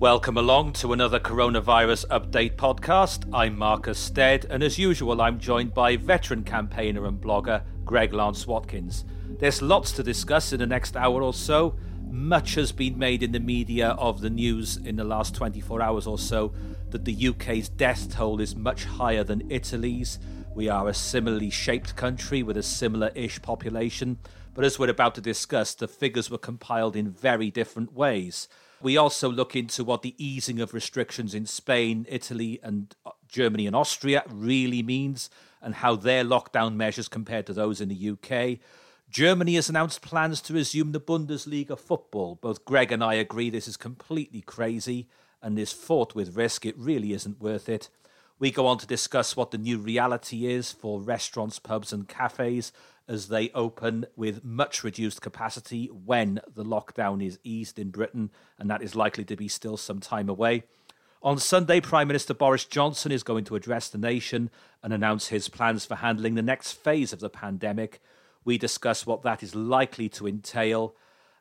Welcome along to another Coronavirus Update podcast. I'm Marcus Stead, and as usual, I'm joined by veteran campaigner and blogger Greg Lance Watkins. There's lots to discuss in the next hour or so. Much has been made in the media of the news in the last 24 hours or so that the UK's death toll is much higher than Italy's. We are a similarly shaped country with a similar-ish population, but as we're about to discuss, the figures were compiled in very different ways. We also look into what the easing of restrictions in Spain, Italy and Germany and Austria really means and how their lockdown measures compare to those in the UK. Germany has announced plans to resume the Bundesliga football. Both Greg and I agree this is completely crazy and is fraught with risk. It really isn't worth it. We go on to discuss what the new reality is for restaurants, pubs and cafes as they open with much reduced capacity when the lockdown is eased in Britain, and that is likely to be still some time away. On Sunday, Prime Minister Boris Johnson is going to address the nation and announce his plans for handling the next phase of the pandemic. We discuss what that is likely to entail.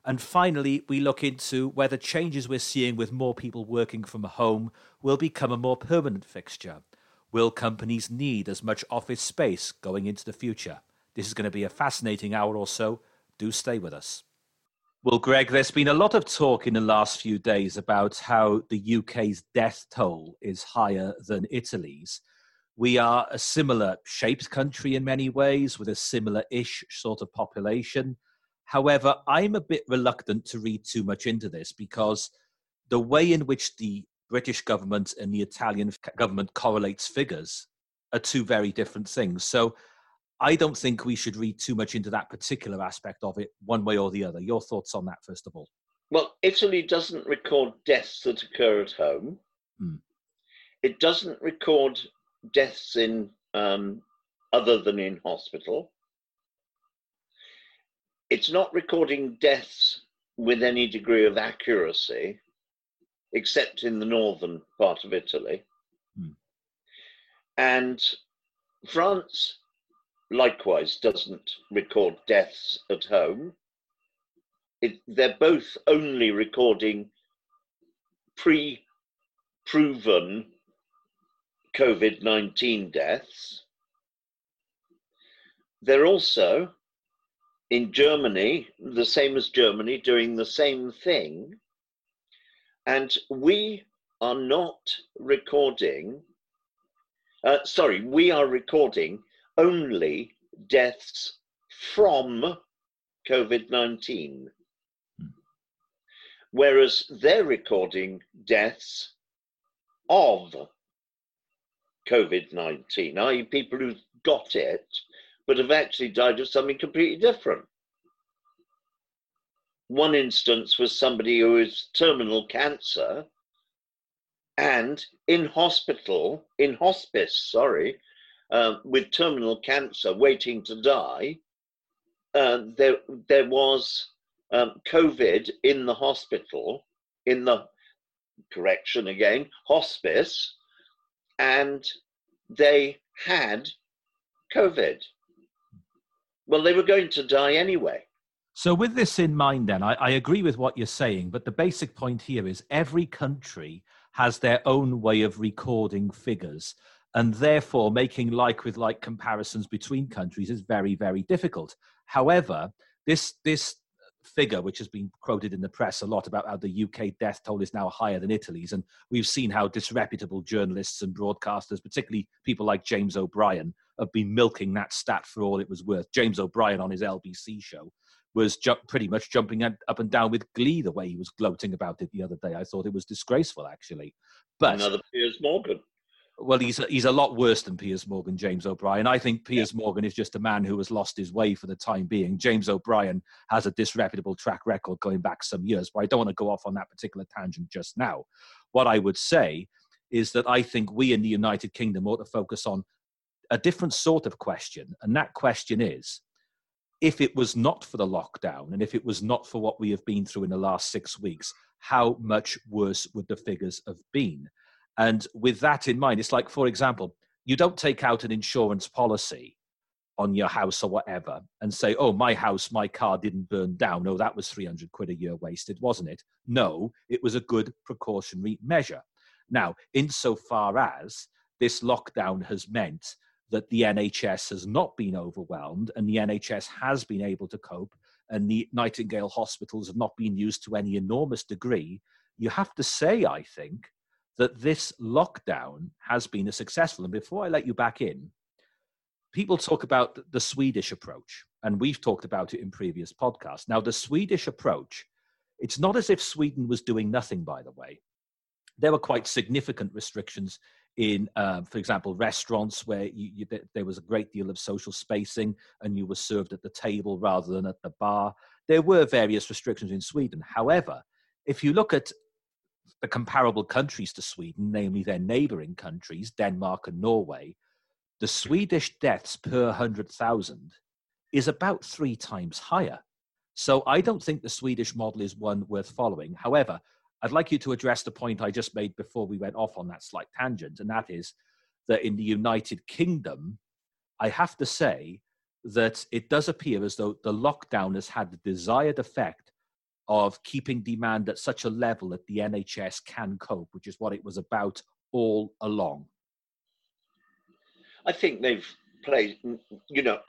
And finally, we look into whether changes we're seeing with more people working from home will become a more permanent fixture. Will companies need as much office space going into the future? This is going to be a fascinating hour or so. Do stay with us. Well, Greg, there's been a lot of talk in the last few days about how the UK's death toll is higher than Italy's. We are a similar-shaped country in many ways with a similar-ish sort of population. However, I'm a bit reluctant to read too much into this because the way in which the British government and the Italian government correlates figures are two very different things. So I don't think we should read too much into that particular aspect of it, one way or the other. Your thoughts on that, first of all? Well, Italy doesn't record deaths that occur at home. Mm. It doesn't record deaths in other than in hospital. It's not recording deaths with any degree of accuracy, except in the northern part of Italy. Mm. And France, likewise, doesn't record deaths at home. They're both only recording pre-proven COVID-19 deaths. They're also, in Germany, the same as Germany, doing the same thing. And we are not recording, we are recording only deaths from COVID-19. Mm. Whereas they're recording deaths of COVID-19, i.e. people who've got it but have actually died of something completely different. One instance was somebody who is terminal cancer and in hospice, with terminal cancer waiting to die, there was COVID in the hospital, hospice, and they had COVID. Well, they were going to die anyway. So with this in mind then, I agree with what you're saying, but the basic point here is every country has their own way of recording figures, and therefore making like-with-like comparisons between countries is very, very difficult. However, this figure, which has been quoted in the press a lot about how the UK death toll is now higher than Italy's, and we've seen how disreputable journalists and broadcasters, particularly people like James O'Brien, have been milking that stat for all it was worth. James O'Brien on his LBC show was pretty much jumping up and down with glee the way he was gloating about it the other day. I thought it was disgraceful, actually. But another Piers Morgan. Well, he's a lot worse than Piers Morgan, James O'Brien. I think Piers Morgan is just a man who has lost his way for the time being. James O'Brien has a disreputable track record going back some years, but I don't want to go off on that particular tangent just now. What I would say is that I think we in the United Kingdom ought to focus on a different sort of question, and that question is, if it was not for the lockdown and if it was not for what we have been through in the last 6 weeks, how much worse would the figures have been? And with that in mind, it's like, for example, you don't take out an insurance policy on your house or whatever and say, oh, my house, my car didn't burn down. Oh, that was 300 quid a year wasted, wasn't it? No, it was a good precautionary measure. Now, insofar as this lockdown has meant that the NHS has not been overwhelmed and the NHS has been able to cope and the Nightingale hospitals have not been used to any enormous degree, you have to say, I think, that this lockdown has been a successful. And before I let you back in, people talk about the Swedish approach, and we've talked about it in previous podcasts. Now, the Swedish approach, it's not as if Sweden was doing nothing, by the way. There were quite significant restrictions in, for example, restaurants where there was a great deal of social spacing and you were served at the table rather than at the bar. There were various restrictions in Sweden. However, if you look at the comparable countries to Sweden, namely their neighboring countries, Denmark and Norway, the Swedish deaths per 100,000 is about 3 times higher. So I don't think the Swedish model is one worth following. However, I'd like you to address the point I just made before we went off on that slight tangent, and that is that in the United Kingdom, I have to say that it does appear as though the lockdown has had the desired effect of keeping demand at such a level that the NHS can cope, which is what it was about all along. I think they've played,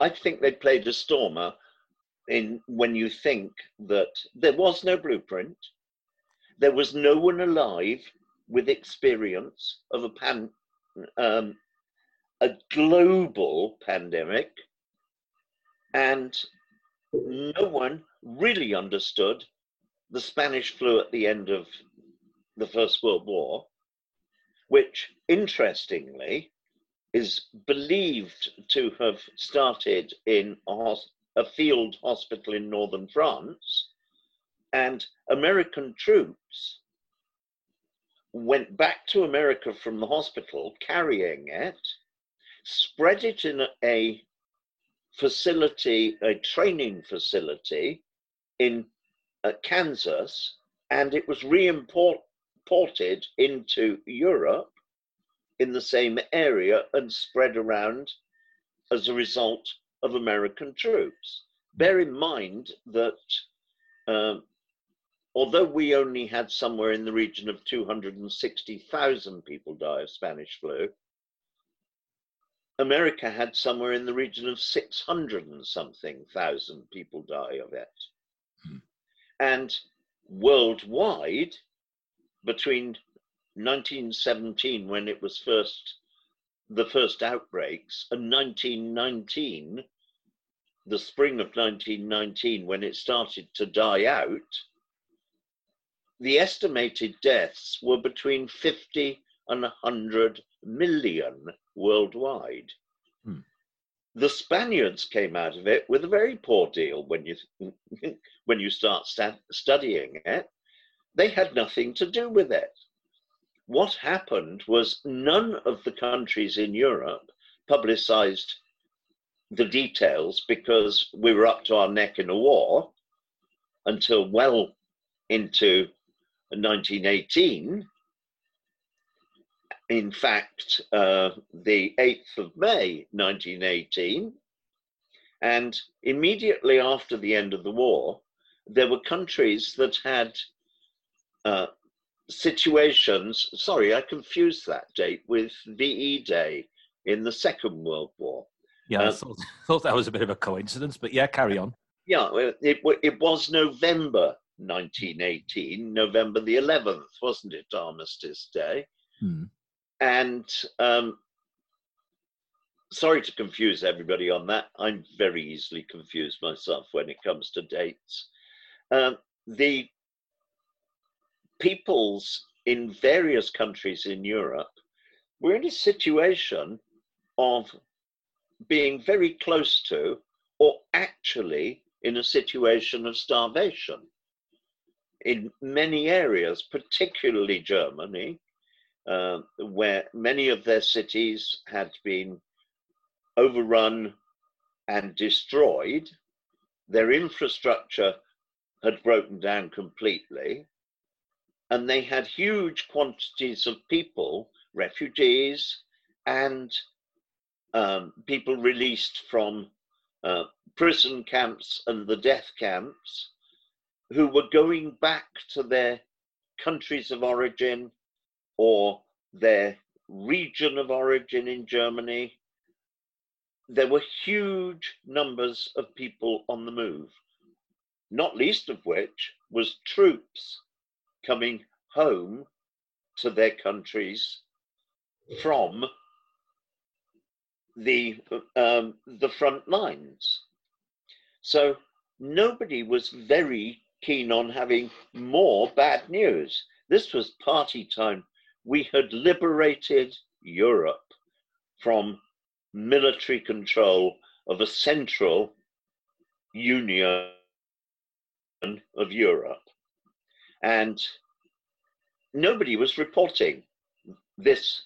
I think they played a stormer in when you think that there was no blueprint. There was no one alive with experience of a global pandemic, and no one really understood the Spanish flu at the end of the First World War, which interestingly is believed to have started in a field hospital in northern France. And American troops went back to America from the hospital carrying it, spread it in a facility, a training facility in Kansas, and it was re-imported into Europe in the same area and spread around as a result of American troops. Bear in mind that although we only had somewhere in the region of 260,000 people die of Spanish flu, America had somewhere in the region of 600 and something thousand people die of it. Hmm. And worldwide, between 1917, when it was the first outbreaks, and 1919, the spring of 1919, when it started to die out, the estimated deaths were between 50 and 100 million worldwide. Hmm. The Spaniards came out of it with a very poor deal when you start studying it. They had nothing to do with it. What happened was none of the countries in Europe publicized the details because we were up to our neck in a war until well into 1918. In fact, the 8th of May, 1918, and immediately after the end of the war, there were countries that had situations, sorry, I confused that date with VE Day in the Second World War. Yeah, I thought that was a bit of a coincidence, but yeah, carry on. Yeah, it was November 1918, November the 11th, wasn't it, Armistice Day? Hmm. And sorry to confuse everybody on that. I'm very easily confused myself when it comes to dates. The peoples in various countries in Europe were in a situation of being very close to or actually in a situation of starvation. In many areas, particularly Germany, where many of their cities had been overrun and destroyed. Their infrastructure had broken down completely, and they had huge quantities of people, refugees, and people released from prison camps and the death camps, who were going back to their countries of origin or their region of origin in Germany. There were huge numbers of people on the move, not least of which was troops coming home to their countries from the front lines. So nobody was very keen on having more bad news. This was party time. We had liberated Europe from military control of a central union of Europe. And nobody was reporting this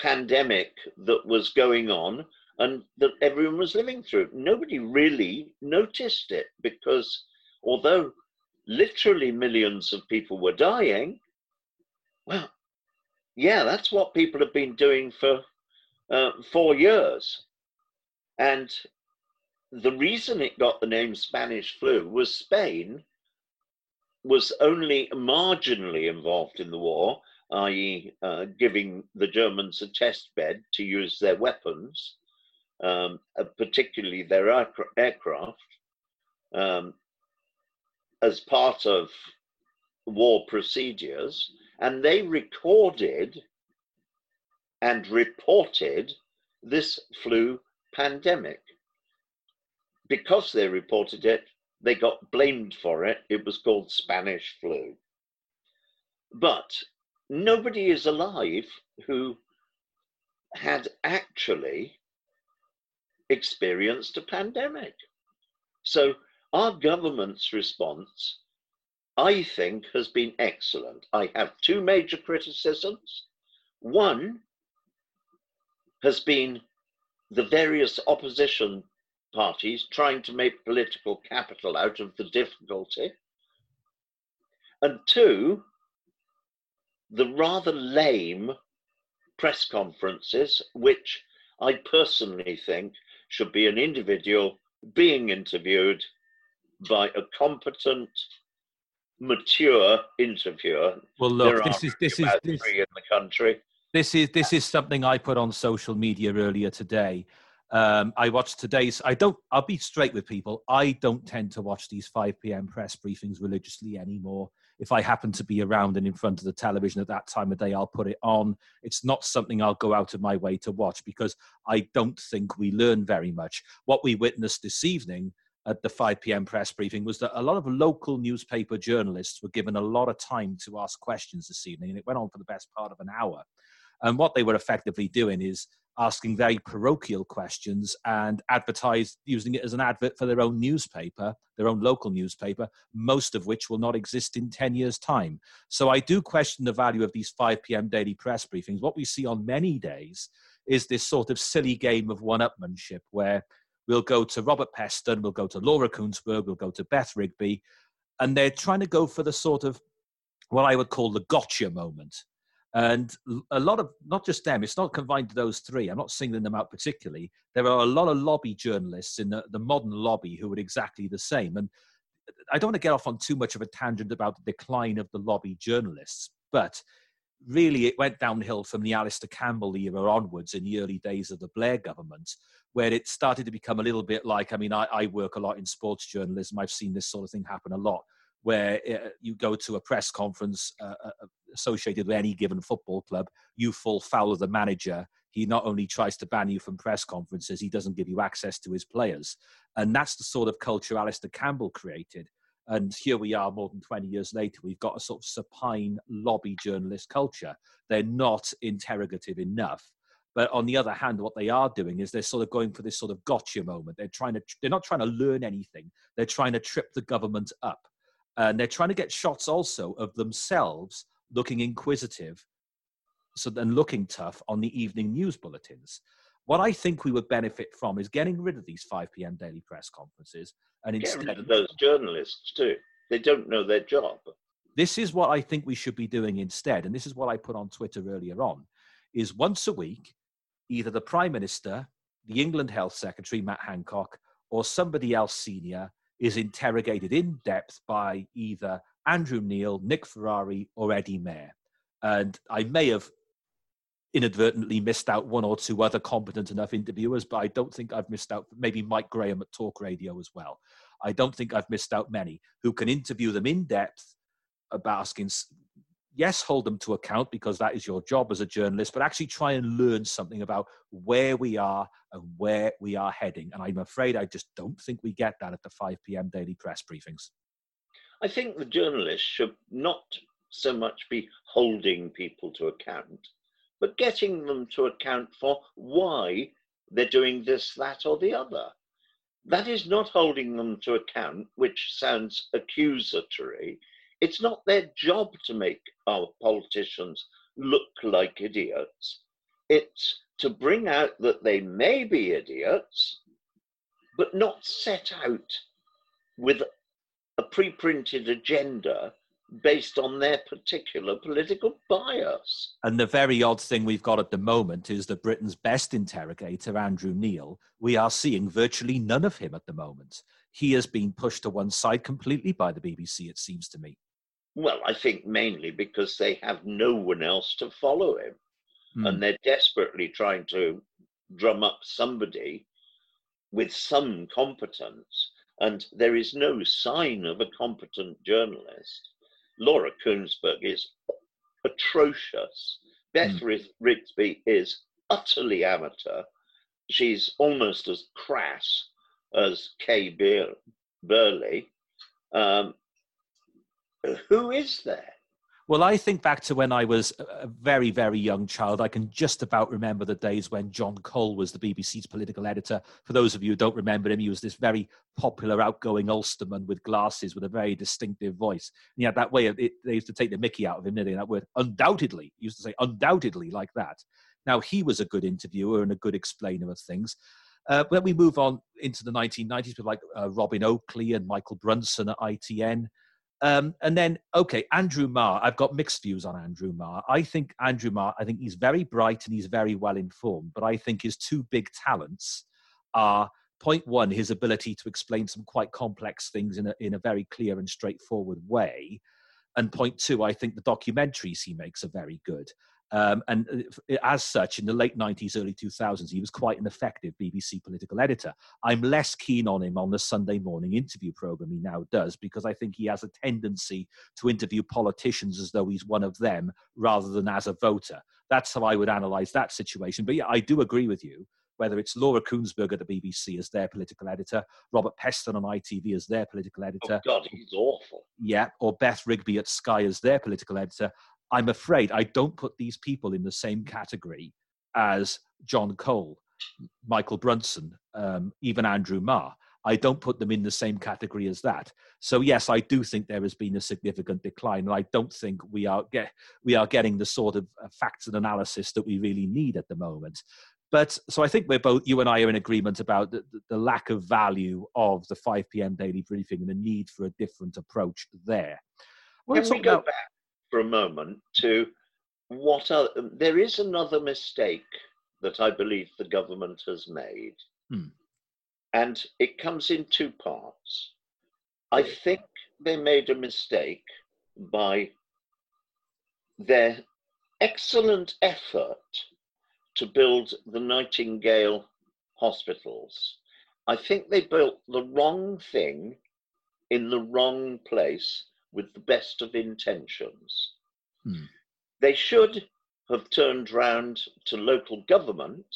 pandemic that was going on and that everyone was living through. Nobody really noticed it, because although literally millions of people were dying, well, yeah, that's what people have been doing for 4 years. And the reason it got the name Spanish flu was Spain was only marginally involved in the war, i.e. Giving the Germans a test bed to use their weapons, particularly their aircraft, as part of war procedures. And they recorded and reported this flu pandemic. Because they reported it, they got blamed for it. It was called Spanish flu. But nobody is alive who had actually experienced a pandemic. So our government's response, I think, has been excellent. I have two major criticisms. One has been the various opposition parties trying to make political capital out of the difficulty. And two, the rather lame press conferences, which I personally think should be an individual being interviewed by a competent, mature interviewer. Well, look, this is three in the country. This is something I put on social media earlier today. I watched today's. I'll be straight with people. I don't tend to watch these 5 p.m. press briefings religiously anymore. If I happen to be around and in front of the television at that time of day, I'll put it on. It's not something I'll go out of my way to watch, because I don't think we learn very much. What we witnessed this evening at the 5 p.m. press briefing was that a lot of local newspaper journalists were given a lot of time to ask questions this evening, and it went on for the best part of an hour. And what they were effectively doing is asking very parochial questions and using it as an advert for their own newspaper, their own local newspaper, most of which will not exist in 10 years' time. So I do question the value of these 5 p.m. daily press briefings. What we see on many days is this sort of silly game of one-upmanship where we'll go to Robert Peston, we'll go to Laura Kuenssberg, we'll go to Beth Rigby, and they're trying to go for the sort of what I would call the gotcha moment. And a lot of, not just them, it's not confined to those three. I'm not singling them out particularly. There are a lot of lobby journalists in the modern lobby who are exactly the same. And I don't want to get off on too much of a tangent about the decline of the lobby journalists, but really it went downhill from the Alistair Campbell era onwards in the early days of the Blair government, where it started to become a little bit like, I work a lot in sports journalism. I've seen this sort of thing happen a lot, where you go to a press conference associated with any given football club, you fall foul of the manager. He not only tries to ban you from press conferences, he doesn't give you access to his players. And that's the sort of culture Alistair Campbell created. And here we are more than 20 years later, we've got a sort of supine lobby journalist culture. They're not interrogative enough. But on the other hand, what they are doing is they're sort of going for this sort of gotcha moment. They're not trying to learn anything. They're trying to trip the government up. And they're trying to get shots also of themselves looking inquisitive, so then looking tough on the evening news bulletins. What I think we would benefit from is getting rid of these 5 p.m. daily press conferences. And instead of those journalists too. They don't know their job. This is what I think we should be doing instead. And this is what I put on Twitter earlier on, is once a week, either the Prime Minister, the England Health Secretary, Matt Hancock, or somebody else senior is interrogated in depth by either Andrew Neil, Nick Ferrari, or Eddie Mair. And I may have inadvertently missed out one or two other competent enough interviewers, but I don't think I've missed out, maybe Mike Graham at Talk Radio as well. I don't think I've missed out many who can interview them in depth about asking, yes, hold them to account because that is your job as a journalist, but actually try and learn something about where we are and where we are heading. And I'm afraid I just don't think we get that at the 5 p.m. daily press briefings. I think the journalists should not so much be holding people to account, but getting them to account for why they're doing this, that, or the other. That is not holding them to account, which sounds accusatory. It's not their job to make our politicians look like idiots. It's to bring out that they may be idiots, but not set out with a pre-printed agenda based on their particular political bias. And the very odd thing we've got at the moment is that Britain's best interrogator, Andrew Neil, we are seeing virtually none of him at the moment. He has been pushed to one side completely by the BBC, it seems to me. Well, I think mainly because they have no one else to follow him. And they're desperately trying to drum up somebody with some competence. And there is no sign of a competent journalist. Laura Kuenssberg is atrocious. Beth Rigby is utterly amateur. She's almost as crass as Kay Burley. Who is there? Well, I think back to when I was a very, very young child. I can just about remember the days when John Cole was the BBC's political editor. For those of you who don't remember him, he was this very popular, outgoing Ulsterman with glasses, with a very distinctive voice. And he had that way of it. They used to take the mickey out of him, didn't they? That word, undoubtedly. He used to say undoubtedly like that. Now, he was a good interviewer and a good explainer of things. When we move on into the 1990s, people like Robin Oakley and Michael Brunson at ITN. And then, okay, Andrew Marr. I've got mixed views on Andrew Marr. I think he's very bright and he's very well informed, but I think his two big talents are, point one, his ability to explain some quite complex things in a very clear and straightforward way. And point two, I think the documentaries he makes are very good. And as such, in the late 90s, early 2000s, he was quite an effective BBC political editor. I'm less keen on him on the Sunday morning interview programme he now does, because I think he has a tendency to interview politicians as though he's one of them rather than as a voter. That's how I would analyse that situation. But yeah, I do agree with you, whether it's Laura Kuenssberg at the BBC as their political editor, Robert Peston on ITV as their political editor. Oh, God, he's awful. Yeah, or Beth Rigby at Sky as their political editor. I'm afraid I don't put these people in the same category as John Cole, Michael Brunson, even Andrew Marr. I don't put them in the same category as that. So yes, I do think there has been a significant decline, and I don't think we are getting the sort of facts and analysis that we really need at the moment. But so I think you and I are in agreement about the lack of value of the 5 p.m. daily briefing and the need for a different approach there. Can we go back for a moment to there is another mistake that I believe the government has made. And it comes in two parts. I think they made a mistake by their excellent effort to build the Nightingale hospitals. I think they built the wrong thing in the wrong place with the best of intentions. They should have turned round to local government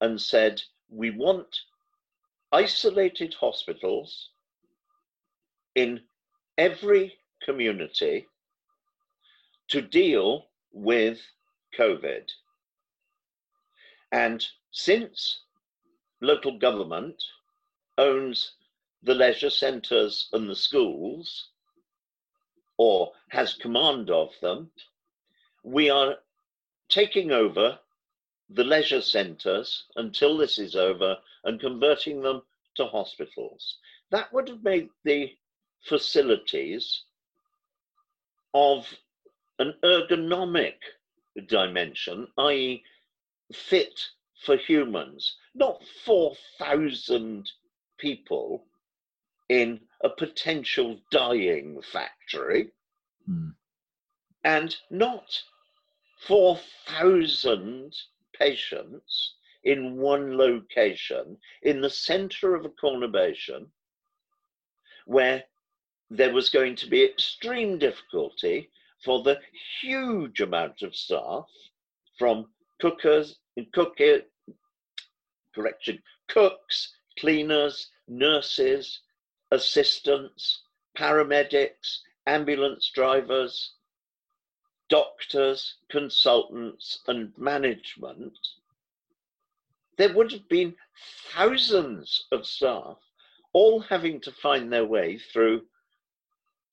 and said, we want isolated hospitals in every community to deal with COVID. And since local government owns the leisure centres and the schools, or has command of them, we are taking over the leisure centres until this is over and converting them to hospitals. That would have made the facilities of an ergonomic dimension, i.e. fit for humans, not 4,000 people in a potential dying factory, and not 4,000 patients in one location in the center of a conurbation where there was going to be extreme difficulty for the huge amount of staff from cooks, cleaners, nurses, assistants, paramedics, ambulance drivers, doctors, consultants, and management. There would have been thousands of staff all having to find their way through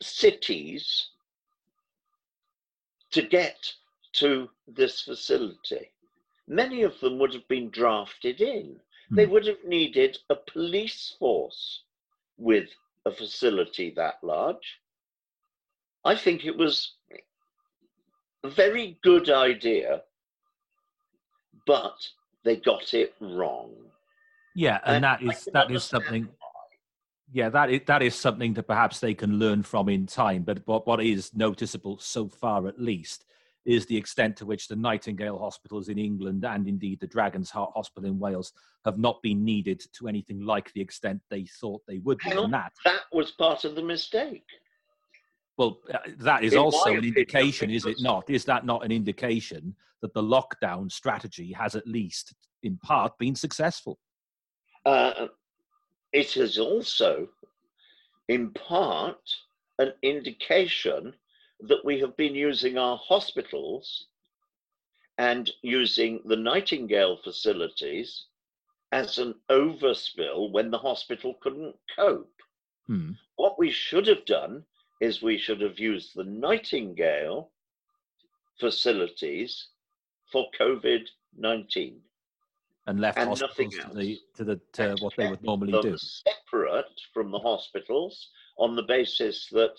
cities to get to this facility. Many of them would have been drafted in. They would have needed a police force with a facility that large. I think it was a very good idea, but they got it wrong. Yeah, and that is something. Yeah, that is something that perhaps they can learn from in time. But what is noticeable so far, at least, is the extent to which the Nightingale hospitals in England and indeed the Dragon's Heart Hospital in Wales have not been needed to anything like the extent they thought they would be. And that was part of the mistake. Well, that is also an indication, is it not? Is that not an indication that the lockdown strategy has at least, in part, been successful? It is also, in part, an indication that we have been using our hospitals and using the Nightingale facilities as an overspill when the hospital couldn't cope. What we should have done is we should have used the Nightingale facilities for COVID-19. And left and hospitals to what they would normally do. Separate from the hospitals on the basis that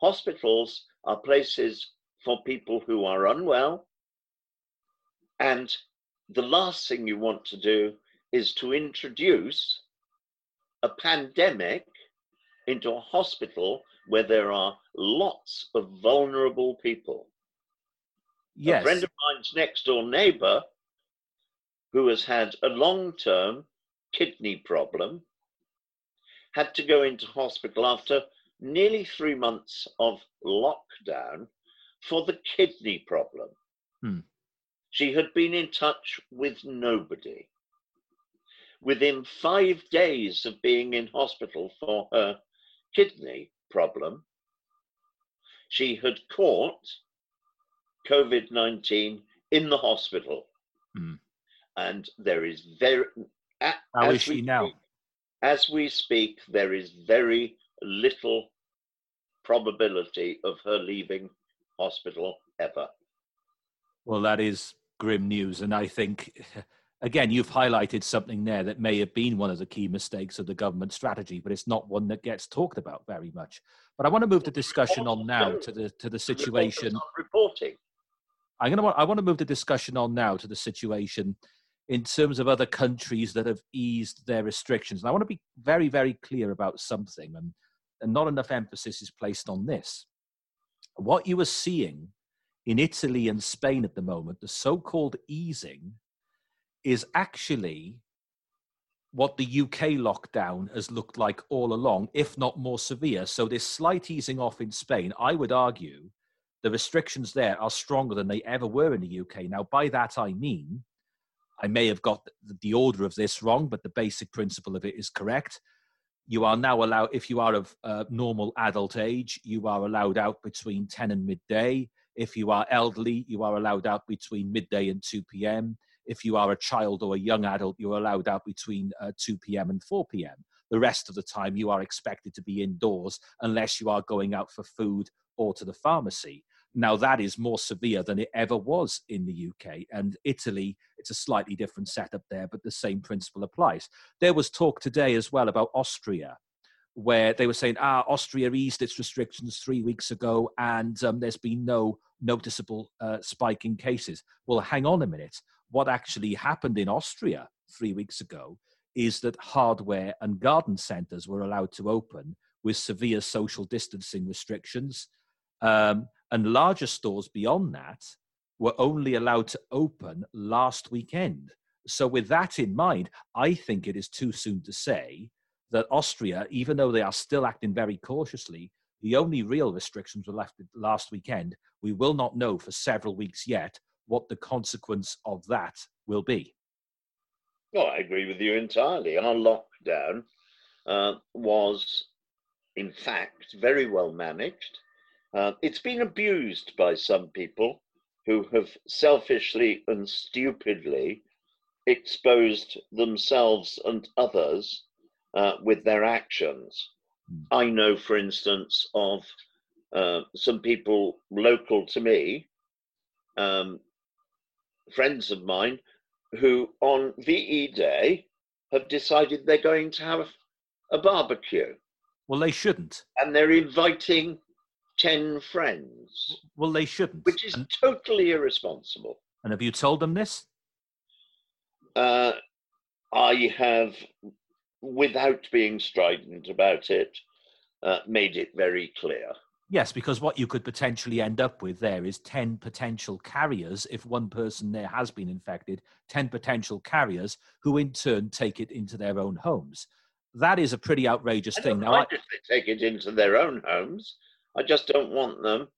hospitals are places for people who are unwell. And the last thing you want to do is to introduce a pandemic into a hospital where there are lots of vulnerable people. Yes. A friend of mine's next door neighbor who has had a long-term kidney problem had to go into hospital after nearly 3 months of lockdown for the kidney problem. She had been in touch with nobody. Within 5 days of being in hospital for her kidney problem, she had caught COVID-19 in the hospital. And there is very... How is she now? As we speak, there is very little probability of her leaving hospital ever. Well, that is grim news. And I think, again, you've highlighted something there that may have been one of the key mistakes of the government strategy, but it's not one that gets talked about very much. But I want to move the discussion on now to the situation. I want to move the discussion on now to the situation in terms of other countries that have eased their restrictions. And I want to be very, very clear about something, and not enough emphasis is placed on this. What you are seeing in Italy and Spain at the moment, the so-called easing, is actually what the UK lockdown has looked like all along, if not more severe. So this slight easing off in Spain, I would argue, the restrictions there are stronger than they ever were in the UK. Now, by that I mean, I may have got the order of this wrong, but the basic principle of it is correct. You are now allowed, if you are of normal adult age, you are allowed out between 10 and midday. If you are elderly, you are allowed out between midday and 2 p.m. If you are a child or a young adult, you're allowed out between 2 p.m. and 4 p.m. The rest of the time, you are expected to be indoors unless you are going out for food or to the pharmacy. Now, that is more severe than it ever was in the UK. And Italy, it's a slightly different setup there, but the same principle applies. There was talk today as well about Austria, where they were saying, Austria eased its restrictions 3 weeks ago, and there's been no noticeable spike in cases. Well, hang on a minute. What actually happened in Austria 3 weeks ago is that hardware and garden centres were allowed to open with severe social distancing restrictions, and larger stores beyond that were only allowed to open last weekend. So with that in mind, I think it is too soon to say that Austria, even though they are still acting very cautiously, the only real restrictions were left last weekend. We will not know for several weeks yet what the consequence of that will be. Well, I agree with you entirely. Our lockdown was, in fact, very well managed. It's been abused by some people who have selfishly and stupidly exposed themselves and others with their actions. I know, for instance, of some people local to me, friends of mine, who on VE Day have decided they're going to have a barbecue. Well, they shouldn't. And they're inviting 10 friends. Well, they shouldn't. Which is totally irresponsible. And have you told them this? I have, without being strident about it, made it very clear. Yes, because what you could potentially end up with there is 10 potential carriers. If one person there has been infected, 10 potential carriers who in turn take it into their own homes. That is a pretty outrageous thing. Now, I just take it into their own homes. I just don't want them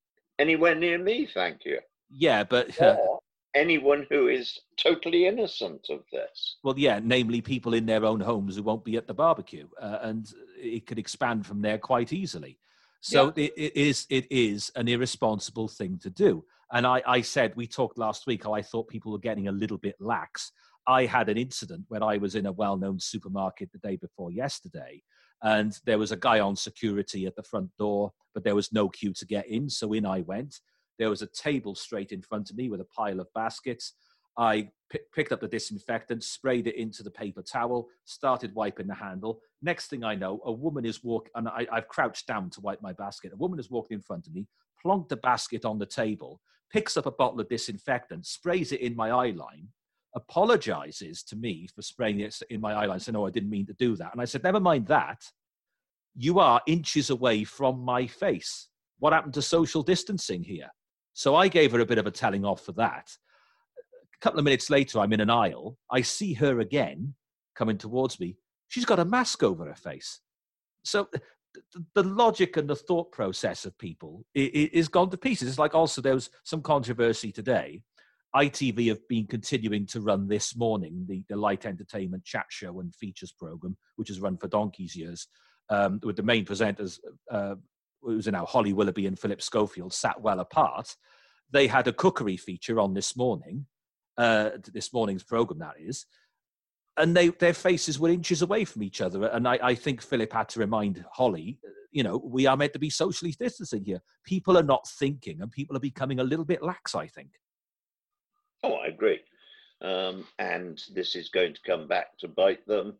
anywhere near me, thank you. Yeah, but... or anyone who is totally innocent of this. Well, yeah, namely people in their own homes who won't be at the barbecue. And it could expand from there quite easily. So yeah. It is an irresponsible thing to do. And I said, we talked last week how I thought people were getting a little bit lax. I had an incident when I was in a well-known supermarket the day before yesterday, and there was a guy on security at the front door, but there was no queue to get in, so in I went. There was a table straight in front of me with a pile of baskets. I picked up the disinfectant, sprayed it into the paper towel, started wiping the handle. Next thing I know, a woman is walking, and I've crouched down to wipe my basket. A woman is walking in front of me, plonked the basket on the table, picks up a bottle of disinfectant, sprays it in my eye line, apologizes to me for spraying it in my eye line, saying, "No, I didn't mean to do that." And I said, "Never mind that. You are inches away from my face. What happened to social distancing here?" So I gave her a bit of a telling off for that. Couple of minutes later, I'm in an aisle. I see her again coming towards me. She's got a mask over her face. So the logic and the thought process of people is gone to pieces. It's like, also there was some controversy today. ITV have been continuing to run This Morning, the light entertainment chat show and features program, which has run for donkey's years, with the main presenters, who's now Holly Willoughby and Philip Schofield, sat well apart. They had a cookery feature on This Morning. This morning's program, that is, and their faces were inches away from each other. And I think Philip had to remind Holly, we are meant to be socially distancing here. People are not thinking, and people are becoming a little bit lax, I think. Oh, I agree. And this is going to come back to bite them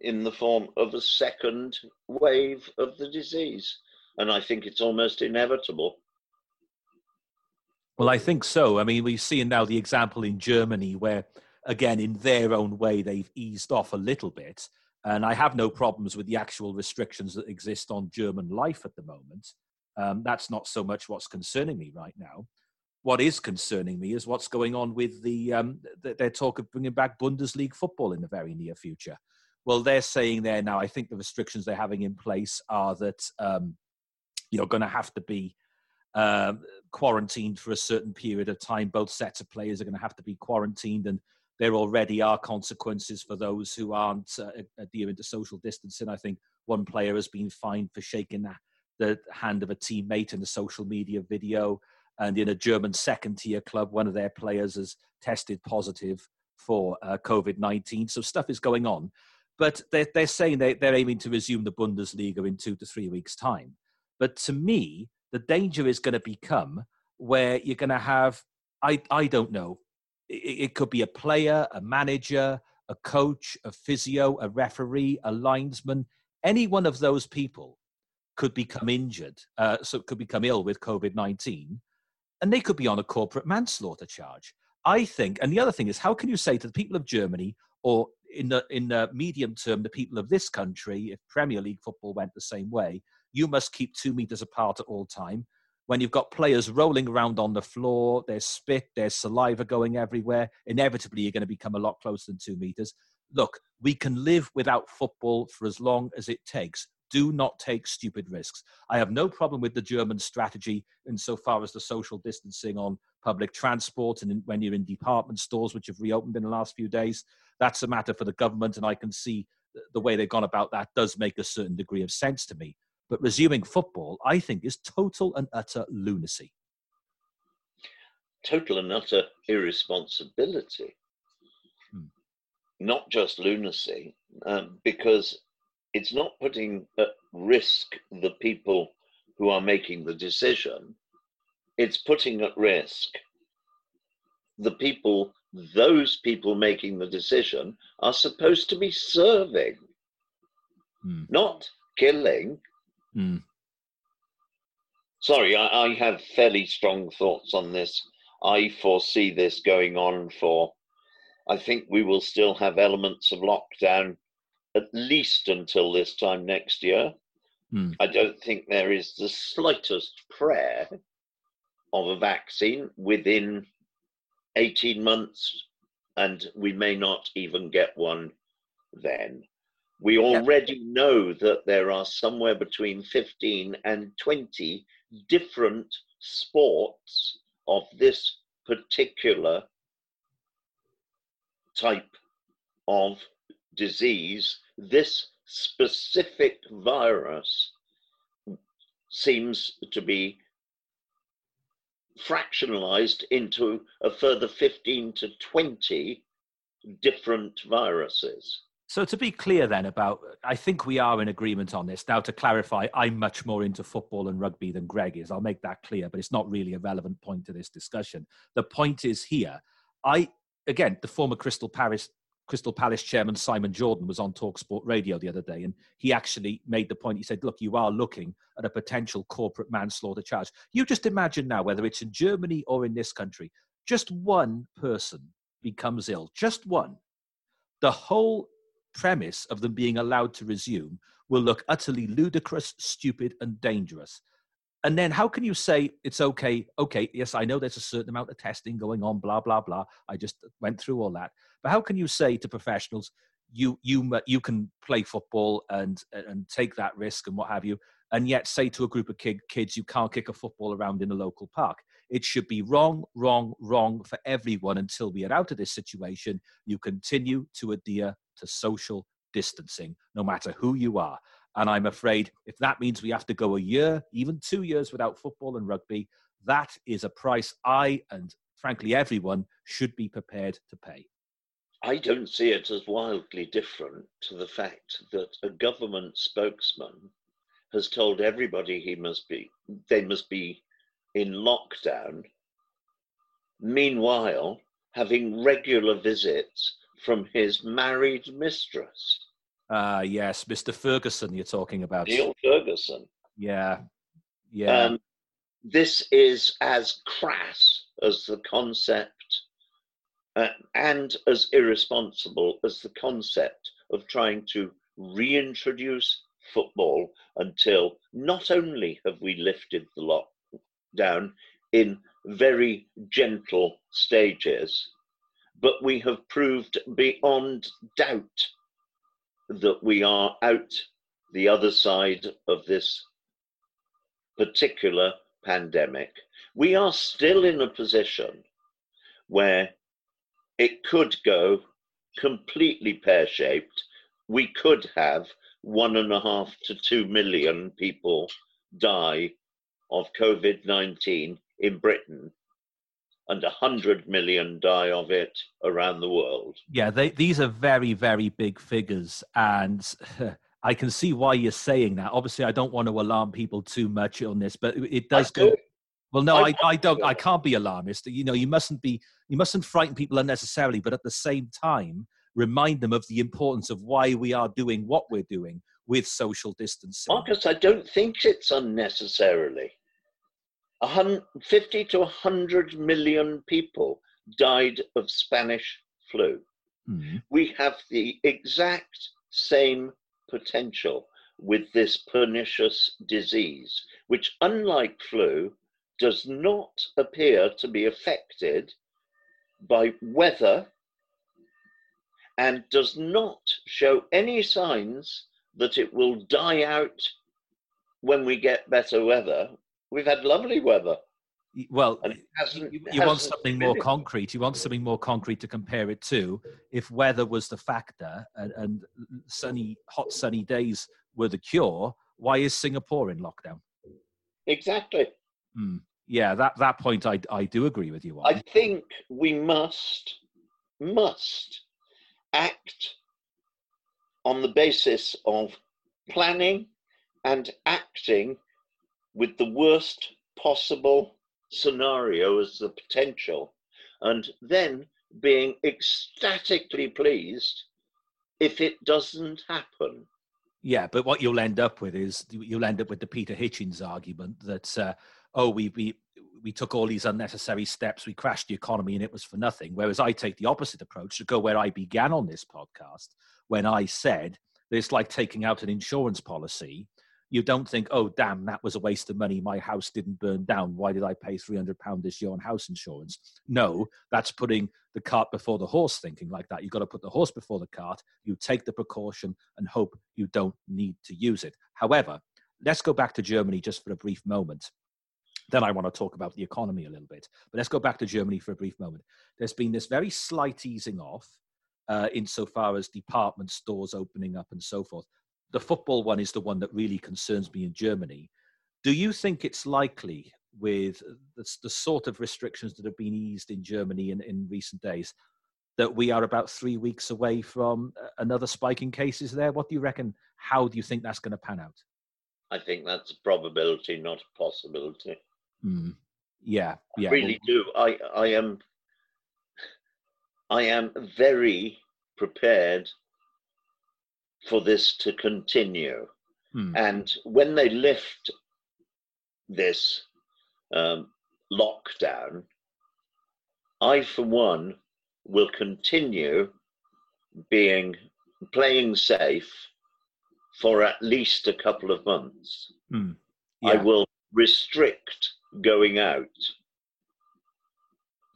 in the form of a second wave of the disease. And I think it's almost inevitable. Well, I think so. I mean, we've seen now the example in Germany where, again, in their own way, they've eased off a little bit. And I have no problems with the actual restrictions that exist on German life at the moment. That's not so much what's concerning me right now. What is concerning me is what's going on with their talk of bringing back Bundesliga football in the very near future. Well, they're saying there now, I think the restrictions they're having in place are that you're going to have to be quarantined for a certain period of time. Both sets of players are going to have to be quarantined, and there already are consequences for those who aren't adhering to social distancing. I think one player has been fined for shaking the hand of a teammate in a social media video, and in a German second-tier club, one of their players has tested positive for COVID-19. So stuff is going on, but they're saying they're aiming to resume the Bundesliga in 2 to 3 weeks' time. But to me, the danger is going to become where you're going to have, I don't know, it could be a player, a manager, a coach, a physio, a referee, a linesman. Any one of those people could become injured, could become ill with COVID-19, and they could be on a corporate manslaughter charge. I think, and the other thing is, how can you say to the people of Germany, or in the medium term, the people of this country, if Premier League football went the same way, you must keep 2 meters apart at all time. When you've got players rolling around on the floor, there's spit, there's saliva going everywhere, inevitably you're going to become a lot closer than 2 meters. Look, we can live without football for as long as it takes. Do not take stupid risks. I have no problem with the German strategy insofar as the social distancing on public transport and when you're in department stores, which have reopened in the last few days. That's a matter for the government, and I can see the way they've gone about that does make a certain degree of sense to me. But resuming football, I think, is total and utter lunacy. Total and utter irresponsibility. Not just lunacy, because it's not putting at risk the people who are making the decision. It's putting at risk the people those people making the decision are supposed to be serving, not killing. Sorry, I have fairly strong thoughts on this. I foresee this going on for, I think we will still have elements of lockdown at least until this time next year. I don't think there is the slightest prayer of a vaccine within 18 months, and we may not even get one then. We already know that there are somewhere between 15 and 20 different sports of this particular type of disease. This specific virus seems to be fractionalized into a further 15 to 20 different viruses. So to be clear then about, I think we are in agreement on this. Now to clarify, I'm much more into football and rugby than Greg is. I'll make that clear, but it's not really a relevant point to this discussion. The point is here, again, the former Crystal Palace chairman Simon Jordan was on TalkSport Radio the other day, and he actually made the point. He said, look, you are looking at a potential corporate manslaughter charge. You just imagine now, whether it's in Germany or in this country, just one person becomes ill, just one. The whole premise of them being allowed to resume will look utterly ludicrous, stupid, and dangerous. And then how can you say it's okay, yes, I know there's a certain amount of testing going on, blah, blah, blah. I just went through all that. But how can you say to professionals, you can play football and take that risk and what have you, and yet say to a group of kids, you can't kick a football around in a local park? It should be wrong, wrong, wrong for everyone until we are out of this situation. You continue to adhere to social distancing, no matter who you are. And I'm afraid if that means we have to go a year, even 2 years without football and rugby, that is a price I and frankly everyone should be prepared to pay. I don't see it as wildly different to the fact that a government spokesman has told everybody they must be in lockdown. Meanwhile, having regular visits from his married mistress. Yes, Mr. Ferguson, you're talking about. Neil Ferguson. Yeah. This is as crass as the concept and as irresponsible as the concept of trying to reintroduce football until not only have we lifted the lockdown in very gentle stages, but we have proved beyond doubt that we are out the other side of this particular pandemic. We are still in a position where it could go completely pear-shaped. We could have 1.5 to 2 million people die of COVID-19 in Britain, and 100 million die of it around the world. Yeah, these are very, very big figures, and I can see why you're saying that. Obviously, I don't want to alarm people too much on this, but it does go... Well, no, I don't. I can't be alarmist. You know, you mustn't frighten people unnecessarily, but at the same time, remind them of the importance of why we are doing what we're doing with social distancing. Marcus, I don't think it's unnecessarily. 50 to 100 million people died of Spanish flu. We have the exact same potential with this pernicious disease, which, unlike flu, does not appear to be affected by weather and does not show any signs that it will die out when we get better weather. We've had lovely weather. Well, you want something more concrete. You want something more concrete to compare it to. If weather was the factor and hot sunny days were the cure, why is Singapore in lockdown? Exactly. Yeah, that point I do agree with you on. I think we must act on the basis of planning and acting with the worst possible scenario as the potential, and then being ecstatically pleased if it doesn't happen. Yeah, but what you'll end up with is the Peter Hitchens argument that we took all these unnecessary steps, we crashed the economy, and it was for nothing. Whereas I take the opposite approach, to go where I began on this podcast when I said that it's like taking out an insurance policy. You don't think, oh, damn, that was a waste of money. My house didn't burn down. Why did I pay £300 this year on house insurance? No, that's putting the cart before the horse, thinking like that. You've got to put the horse before the cart. You take the precaution and hope you don't need to use it. However, let's go back to Germany just for a brief moment. Then I want to talk about the economy a little bit. But let's go back to Germany for a brief moment. There's been this very slight easing off insofar as department stores opening up and so forth. The football one is the one that really concerns me in Germany. Do you think it's likely, with the sort of restrictions that have been eased in Germany in recent days, that we are about 3 weeks away from another spike in cases there? What do you reckon? How do you think that's going to pan out? I think that's a probability, not a possibility. Yeah. I really do. I am very prepared for this to continue. And when they lift this lockdown, I, for one, will continue playing safe for at least a couple of months. I will restrict going out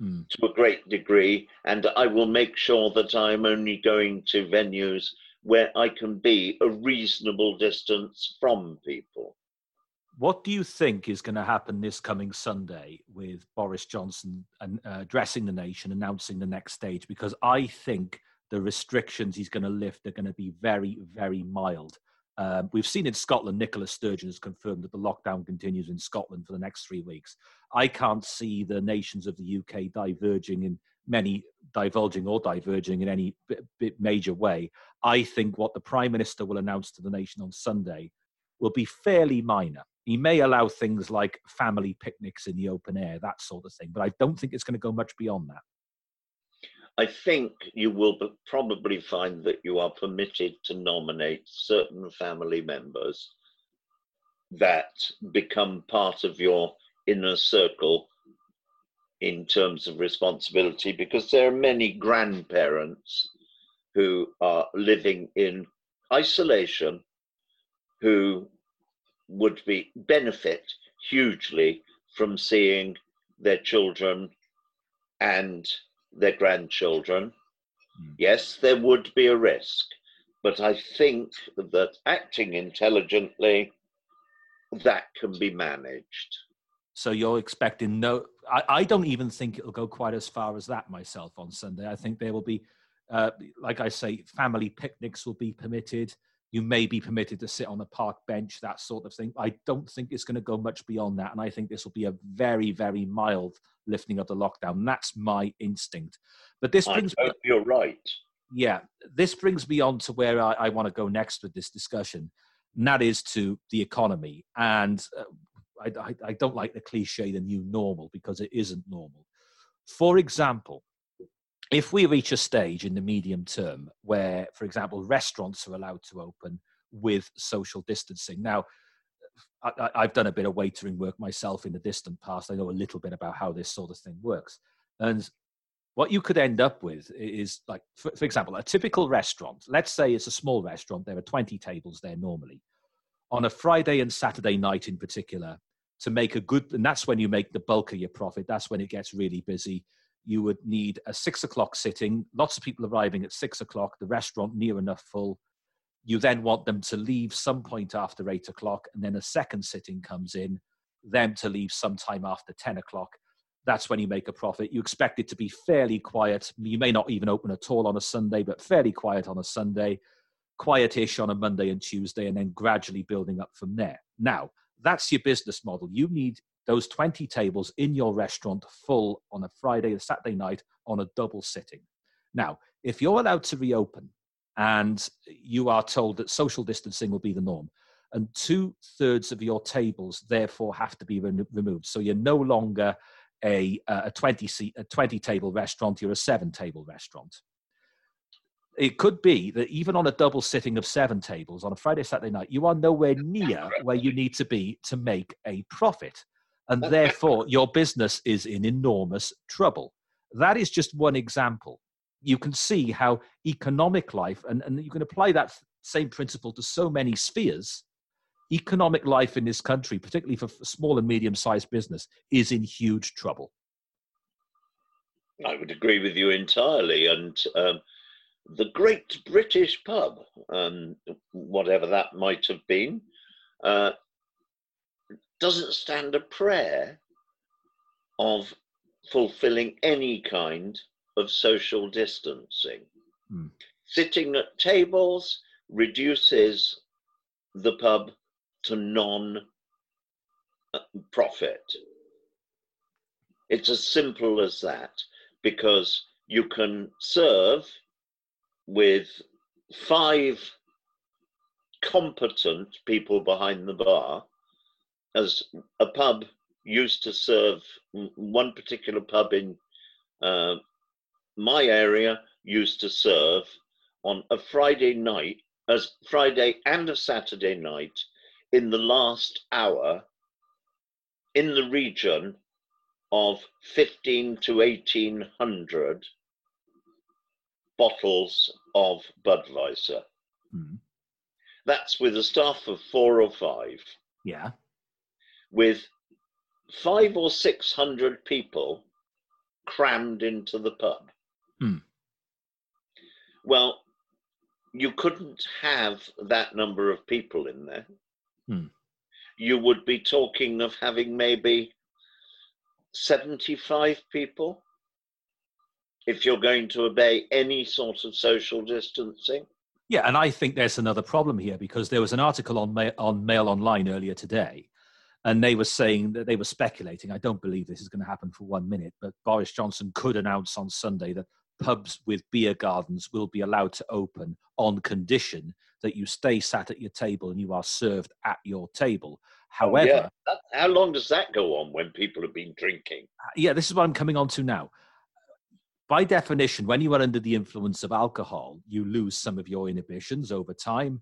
to a great degree, and I will make sure that I'm only going to venues where I can be a reasonable distance from people. What do you think is going to happen this coming Sunday with Boris Johnson addressing the nation, announcing the next stage? Because I think the restrictions he's going to lift are going to be very, very mild. We've seen in Scotland, Nicola Sturgeon has confirmed that the lockdown continues in Scotland for the next 3 weeks. I can't see the nations of the UK diverging in any major way. I think what the Prime Minister will announce to the nation on Sunday will be fairly minor. He may allow things like family picnics in the open air, that sort of thing, but I don't think it's going to go much beyond that. I think you will probably find that you are permitted to nominate certain family members that become part of your inner circle in terms of responsibility, because there are many grandparents who are living in isolation who would benefit hugely from seeing their children and their grandchildren. Yes, there would be a risk, but I think that acting intelligently, that can be managed. So you're expecting I don't even think it'll go quite as far as that myself on Sunday. I think there will be, like I say, family picnics will be permitted. You may be permitted to sit on a park bench, that sort of thing. I don't think it's going to go much beyond that. And I think this will be a very, very mild lifting of the lockdown. That's my instinct. But this brings me... You're right. Yeah. This brings me on to where I want to go next with this discussion. And that is to the economy. And... I don't like the cliche, the new normal, because it isn't normal. For example, if we reach a stage in the medium term where, for example, restaurants are allowed to open with social distancing. Now, I've done a bit of waitering work myself in the distant past. I know a little bit about how this sort of thing works. And what you could end up with is, like, for example, a typical restaurant. Let's say it's a small restaurant. There are 20 tables there normally. On a Friday and Saturday night in particular, to make a good, and that's when you make the bulk of your profit. That's when it gets really busy. You would need a 6 o'clock sitting, lots of people arriving at 6 o'clock, the restaurant near enough full. You then want them to leave some point after 8 o'clock, and then a second sitting comes in, them to leave sometime after 10 o'clock. That's when you make a profit. You expect it to be fairly quiet. You may not even open at all on a Sunday, but fairly quiet on a Sunday, quietish on a Monday and Tuesday, and then gradually building up from there. Now, that's your business model. You need those 20 tables in your restaurant full on a Friday and Saturday night on a double sitting. Now, if you're allowed to reopen and you are told that social distancing will be the norm, and 2/3 of your tables therefore have to be removed. So you're no longer a 20-table restaurant, you're a 7-table restaurant. It could be that even on a double sitting of 7 tables on a Friday, Saturday night, you are nowhere near where you need to be to make a profit. And therefore, your business is in enormous trouble. That is just one example. You can see how economic life, and you can apply that same principle to so many spheres. Economic life in this country, particularly for small and medium-sized business, is in huge trouble. I would agree with you entirely. And the Great British Pub, whatever that might have been, doesn't stand a prayer of fulfilling any kind of social distancing. Mm. Sitting at tables reduces the pub to non-profit. It's as simple as that, because you can serve with 5 competent people behind the bar, as a pub used to serve. One particular pub in my area used to serve on a Friday night, as Friday and a Saturday night, in the last hour, in the region of 1,500 to 1,800 bottles of Budweiser. Mm. That's with a staff of 4 or 5. Yeah. With 500 or 600 people crammed into the pub. Mm. Well, you couldn't have that number of people in there. Mm. You would be talking of having maybe 75 people if you're going to obey any sort of social distancing. Yeah, and I think there's another problem here, because there was an article on Mail Online earlier today, and they were saying that they were speculating. I don't believe this is going to happen for 1 minute, but Boris Johnson could announce on Sunday that pubs with beer gardens will be allowed to open on condition that you stay sat at your table and you are served at your table. However... Yeah. How long does that go on when people have been drinking? Yeah, this is what I'm coming on to now. By definition, when you are under the influence of alcohol, you lose some of your inhibitions over time.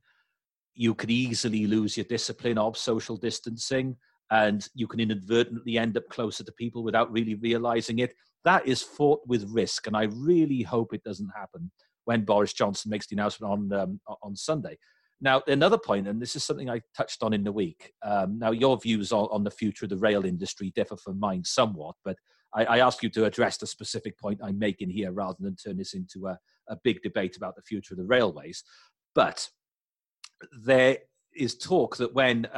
You could easily lose your discipline of social distancing, and you can inadvertently end up closer to people without really realizing it. That is fraught with risk, and I really hope it doesn't happen when Boris Johnson makes the announcement on Sunday. Now, another point, and this is something I touched on in the week. Now, your views on the future of the rail industry differ from mine somewhat, but I ask you to address the specific point I'm making here rather than turn this into a big debate about the future of the railways. But there is talk that when,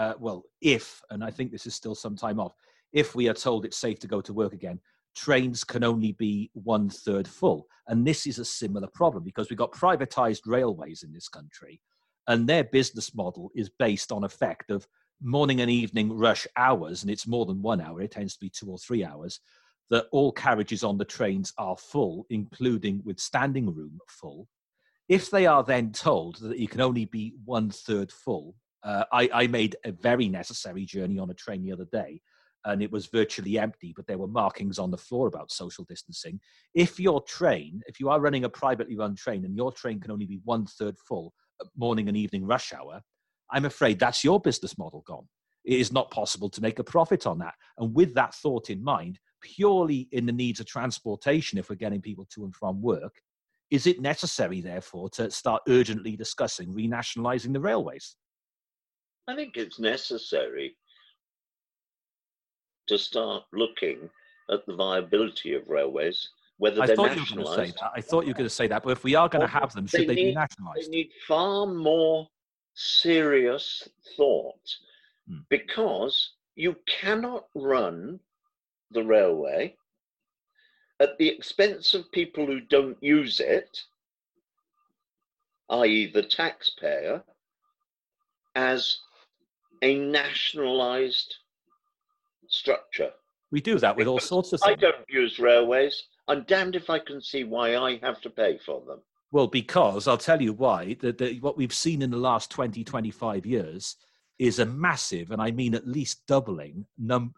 if, and I think this is still some time off, if we are told it's safe to go to work again, trains can only be 1/3 full. And this is a similar problem, because we've got privatized railways in this country, and their business model is based on effect of morning and evening rush hours, and it's more than 1 hour, it tends to be 2 or 3 hours, that all carriages on the trains are full, including with standing room full. If they are then told that you can only be 1/3 full, I made a very necessary journey on a train the other day, and it was virtually empty, but there were markings on the floor about social distancing. If your train, if you are running a privately run train and your train can only be 1/3 full at morning and evening rush hour, I'm afraid that's your business model gone. It is not possible to make a profit on that. And with that thought in mind, purely in the needs of transportation, if we're getting people to and from work, is it necessary, therefore, to start urgently discussing renationalising the railways? I think it's necessary to start looking at the viability of railways, whether they're nationalised. I thought you were going to say that, but if we are going to have them, should they be nationalised? They need far more serious thought, because you cannot run the railway at the expense of people who don't use it, i.e. the taxpayer, as a nationalised structure. We do that with all sorts of things. I don't use railways. I'm damned if I can see why I have to pay for them. Well, because I'll tell you why. What we've seen in the last 20, 25 years is a massive, and I mean at least doubling,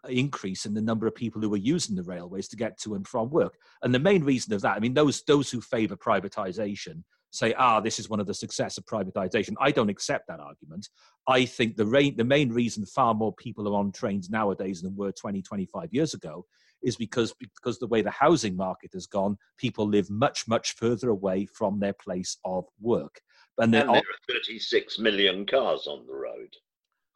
increase in the number of people who are using the railways to get to and from work. And the main reason of that, I mean, those who favour privatisation say, this is one of the success of privatisation. I don't accept that argument. I think the main reason far more people are on trains nowadays than were 20, 25 years ago is because the way the housing market has gone, people live much, much further away from their place of work. And there are 36 million cars on the road.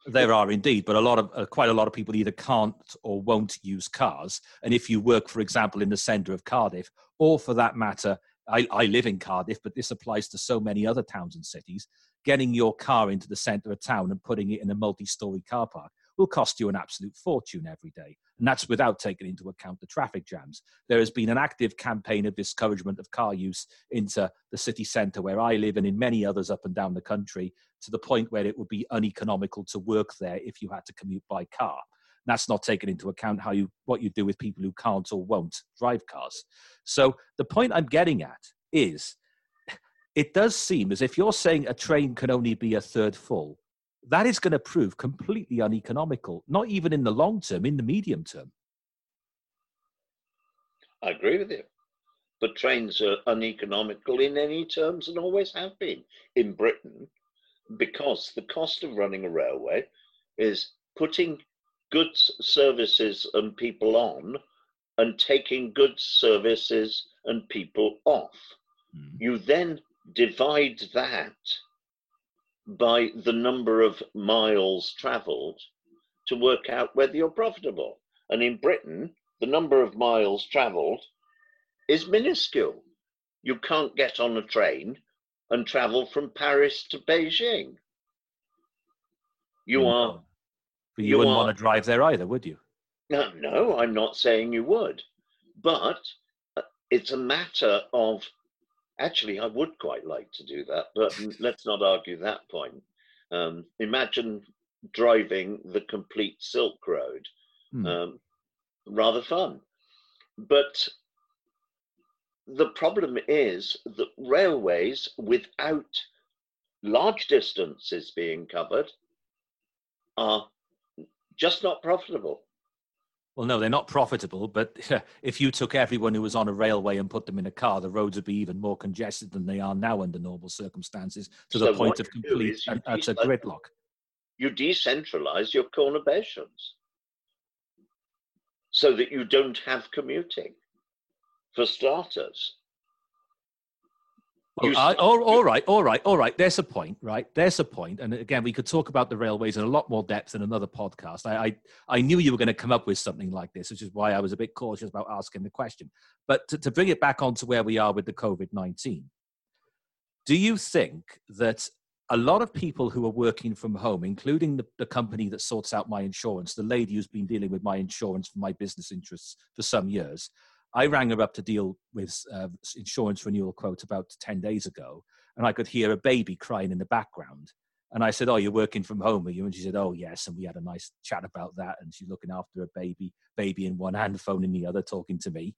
There are indeed, but quite a lot of people either can't or won't use cars. And if you work, for example, in the centre of Cardiff, or for that matter, I live in Cardiff, but this applies to so many other towns and cities, getting your car into the centre of town and putting it in a multi-storey car park will cost you an absolute fortune every day. And that's without taking into account the traffic jams. There has been an active campaign of discouragement of car use into the city centre where I live and in many others up and down the country, to the point where it would be uneconomical to work there if you had to commute by car. And that's not taken into account what you do with people who can't or won't drive cars. So the point I'm getting at is, it does seem as if you're saying a train can only be a third full. That is going to prove completely uneconomical, not even in the long term, in the medium term. I agree with you. But trains are uneconomical in any terms and always have been in Britain, because the cost of running a railway is putting goods, services and people on and taking goods, services and people off. Mm. You then divide that by the number of miles travelled to work out whether you're profitable. And in Britain, the number of miles travelled is minuscule. You can't get on a train and travel from Paris to Beijing. But you wouldn't want to drive there either, would you? No, I'm not saying you would. But it's a matter of, actually, I would quite like to do that, but let's not argue that point. Imagine driving the complete Silk Road. Rather fun. But the problem is that railways, without large distances being covered, are just not profitable. Well, no, they're not profitable, but if you took everyone who was on a railway and put them in a car, the roads would be even more congested than they are now under normal circumstances, to the point of complete utter gridlock. You decentralise your conurbations so that you don't have commuting, for starters. Well, all right. There's a point, right? There's a point. And again, we could talk about the railways in a lot more depth in another podcast. I knew you were going to come up with something like this, which is why I was a bit cautious about asking the question. But to bring it back on to where we are with the COVID-19, do you think that a lot of people who are working from home, including the company that sorts out my insurance, the lady who's been dealing with my insurance for my business interests for some years, I rang her up to deal with insurance renewal quote about 10 days ago, and I could hear a baby crying in the background. And I said, you're working from home, are you? And she said, yes. And we had a nice chat about that. And she's looking after a baby in one hand, phone in the other, talking to me.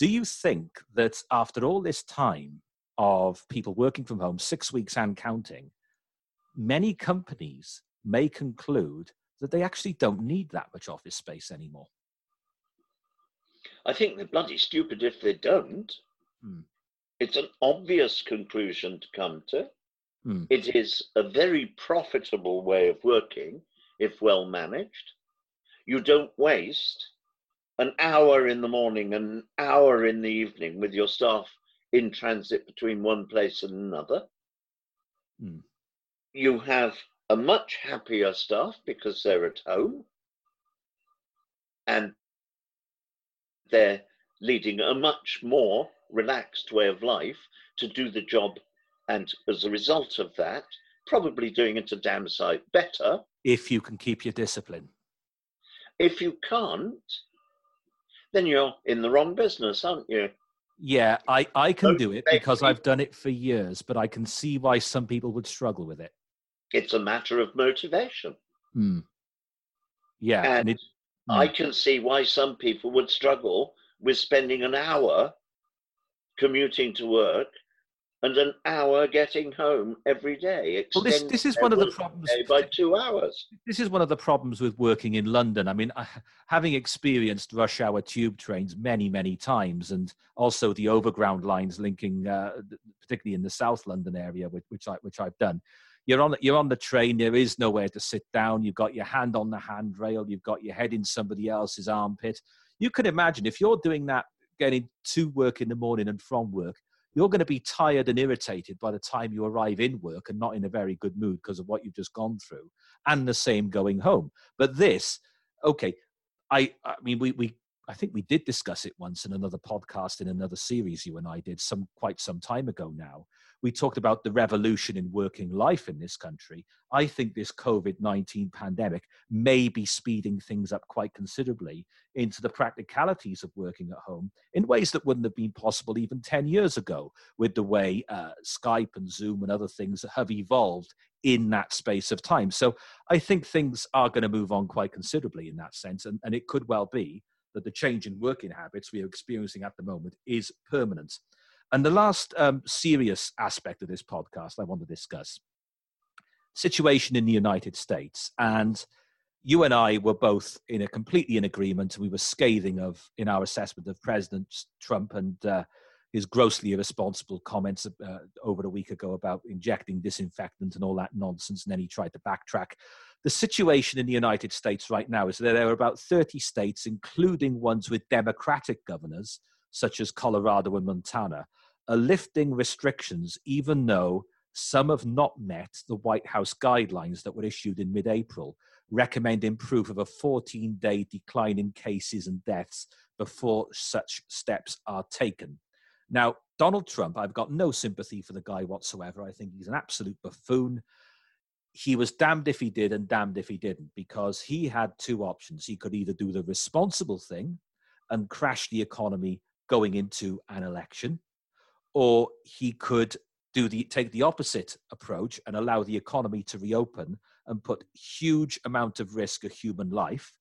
Do you think that after all this time of people working from home, 6 weeks and counting, many companies may conclude that they actually don't need that much office space anymore? I think they're bloody stupid if they don't. It's an obvious conclusion to come to. It is a very profitable way of working if well managed. You don't waste an hour in the morning, an hour in the evening with your staff in transit between one place and another. Mm. You have a much happier staff because they're at home and they're leading a much more relaxed way of life to do the job, and as a result of that, probably doing it a damn sight better. If you can keep your discipline. If you can't, then you're in the wrong business, aren't you? Yeah, I can do it because I've done it for years, but I can see why some people would struggle with it. It's a matter of motivation. Mm. Yeah. And I can see why some people would struggle with spending an hour commuting to work and an hour getting home every day. Well, this is one of the problems by 2 hours. This is one of the problems with working in London. I mean, having experienced rush hour tube trains many, many times, and also the overground lines linking, particularly in the South London area, which I've done. You're on the train. There is nowhere to sit down. You've got your hand on the handrail. You've got your head in somebody else's armpit. You can imagine if you're doing that, getting to work in the morning and from work, you're going to be tired and irritated by the time you arrive in work and not in a very good mood because of what you've just gone through, and the same going home. But this, okay, I mean, I think we did discuss it once in another podcast, in another series you and I did quite some time ago now. We talked about the revolution in working life in this country. I think this COVID-19 pandemic may be speeding things up quite considerably into the practicalities of working at home in ways that wouldn't have been possible even 10 years ago, with the way Skype and Zoom and other things have evolved in that space of time. So I think things are going to move on quite considerably in that sense, and it could well be that the change in working habits we are experiencing at the moment is permanent. And the last serious aspect of this podcast I want to discuss, situation in the United States. And you and I were both completely in agreement. We were scathing in our assessment of President Trump and his grossly irresponsible comments over a week ago about injecting disinfectant and all that nonsense. And then he tried to backtrack. The situation in the United States right now is that there are about 30 states, including ones with Democratic governors, such as Colorado and Montana, are lifting restrictions, even though some have not met the White House guidelines that were issued in mid-April, recommending proof of a 14-day decline in cases and deaths before such steps are taken. Now, Donald Trump, I've got no sympathy for the guy whatsoever. I think he's an absolute buffoon. He was damned if he did and damned if he didn't, because he had two options. He could either do the responsible thing and crash the economy going into an election, or he could take the opposite approach and allow the economy to reopen and put huge amount of risk of human life.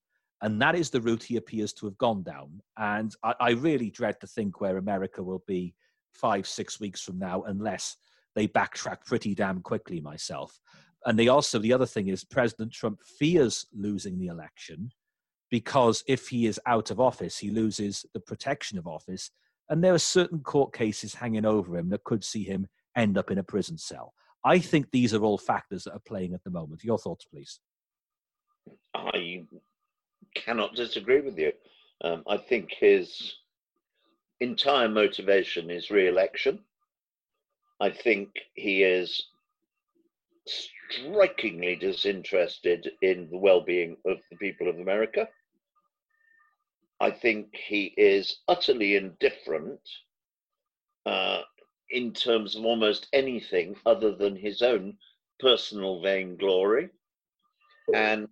And that is the route he appears to have gone down. And I really dread to think where America will be 5-6 weeks from now, unless they backtrack pretty damn quickly myself. And the other thing is President Trump fears losing the election, because if he is out of office, he loses the protection of office. And there are certain court cases hanging over him that could see him end up in a prison cell. I think these are all factors that are playing at the moment. Your thoughts, please. I cannot disagree with you. I think his entire motivation is re-election. I think he is strikingly disinterested in the well-being of the people of America. I think he is utterly indifferent in terms of almost anything other than his own personal vainglory. And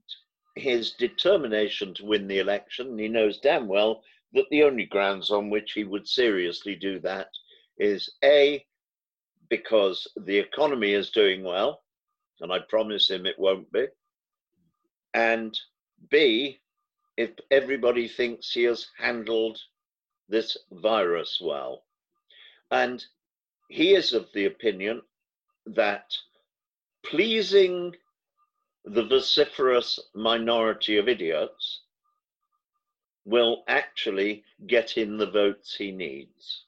his determination to win the election, he knows damn well that the only grounds on which he would seriously do that is A, because the economy is doing well, and I promise him it won't be, and B, if everybody thinks he has handled this virus well. And he is of the opinion that pleasing the vociferous minority of idiots will actually get him the votes he needs.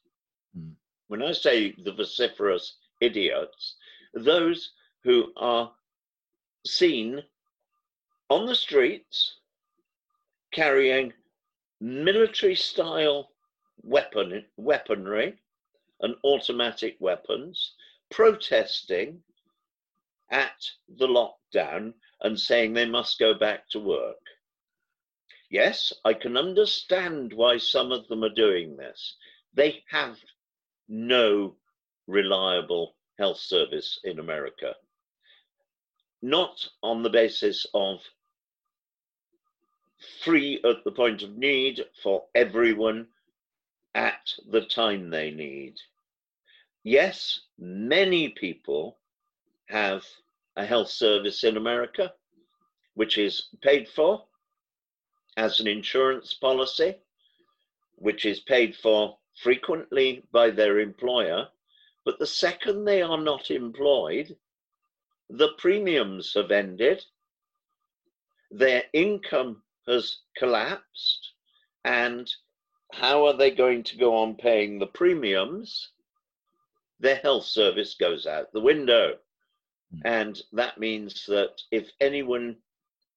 Mm. When I say the vociferous idiots, those who are seen on the streets carrying military-style weaponry and automatic weapons, protesting at the lockdown and saying they must go back to work. Yes, I can understand why some of them are doing this. They have no reliable health service in America. Not on the basis of free at the point of need for everyone at the time they need. Yes, many people have a health service in America, which is paid for as an insurance policy, which is paid for frequently by their employer. But the second they are not employed, the premiums have ended, their income has collapsed, and how are they going to go on paying the premiums? Their health service goes out the window. And that means that if anyone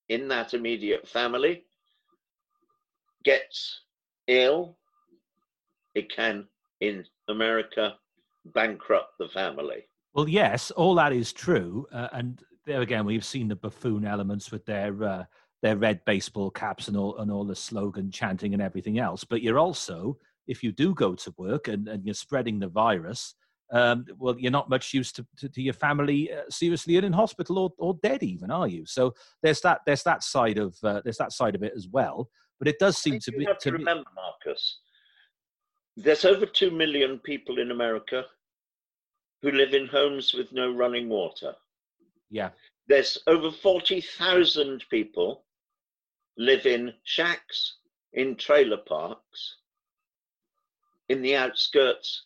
in that immediate family gets ill, it can, in America, bankrupt the family. Well, yes, all that is true. And there again, we've seen the buffoon elements with their red baseball caps and all the slogan chanting and everything else. But you're also, if you do go to work and you're spreading the virus, well, you're not much used to your family seriously and in hospital or dead even, are you? So there's that side of it as well. But it does seem to be. You have to remember, Marcus, there's over 2 million people in America who live in homes with no running water. Yeah. There's over 40,000 people live in shacks, in trailer parks, in the outskirts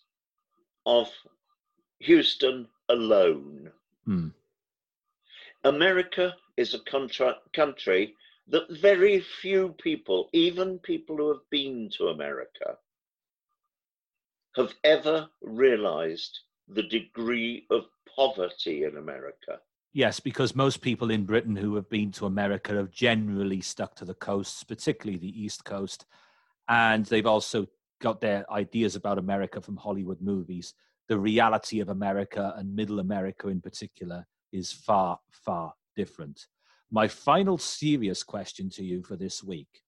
of Houston alone. Mm. America is a country that very few people, even people who have been to America, have ever realized the degree of poverty in America. Yes, because most people in Britain who have been to America have generally stuck to the coasts, particularly the East Coast, and they've also got their ideas about America from Hollywood movies. The reality of America and middle America in particular is far, far different. My final serious question to you for this week,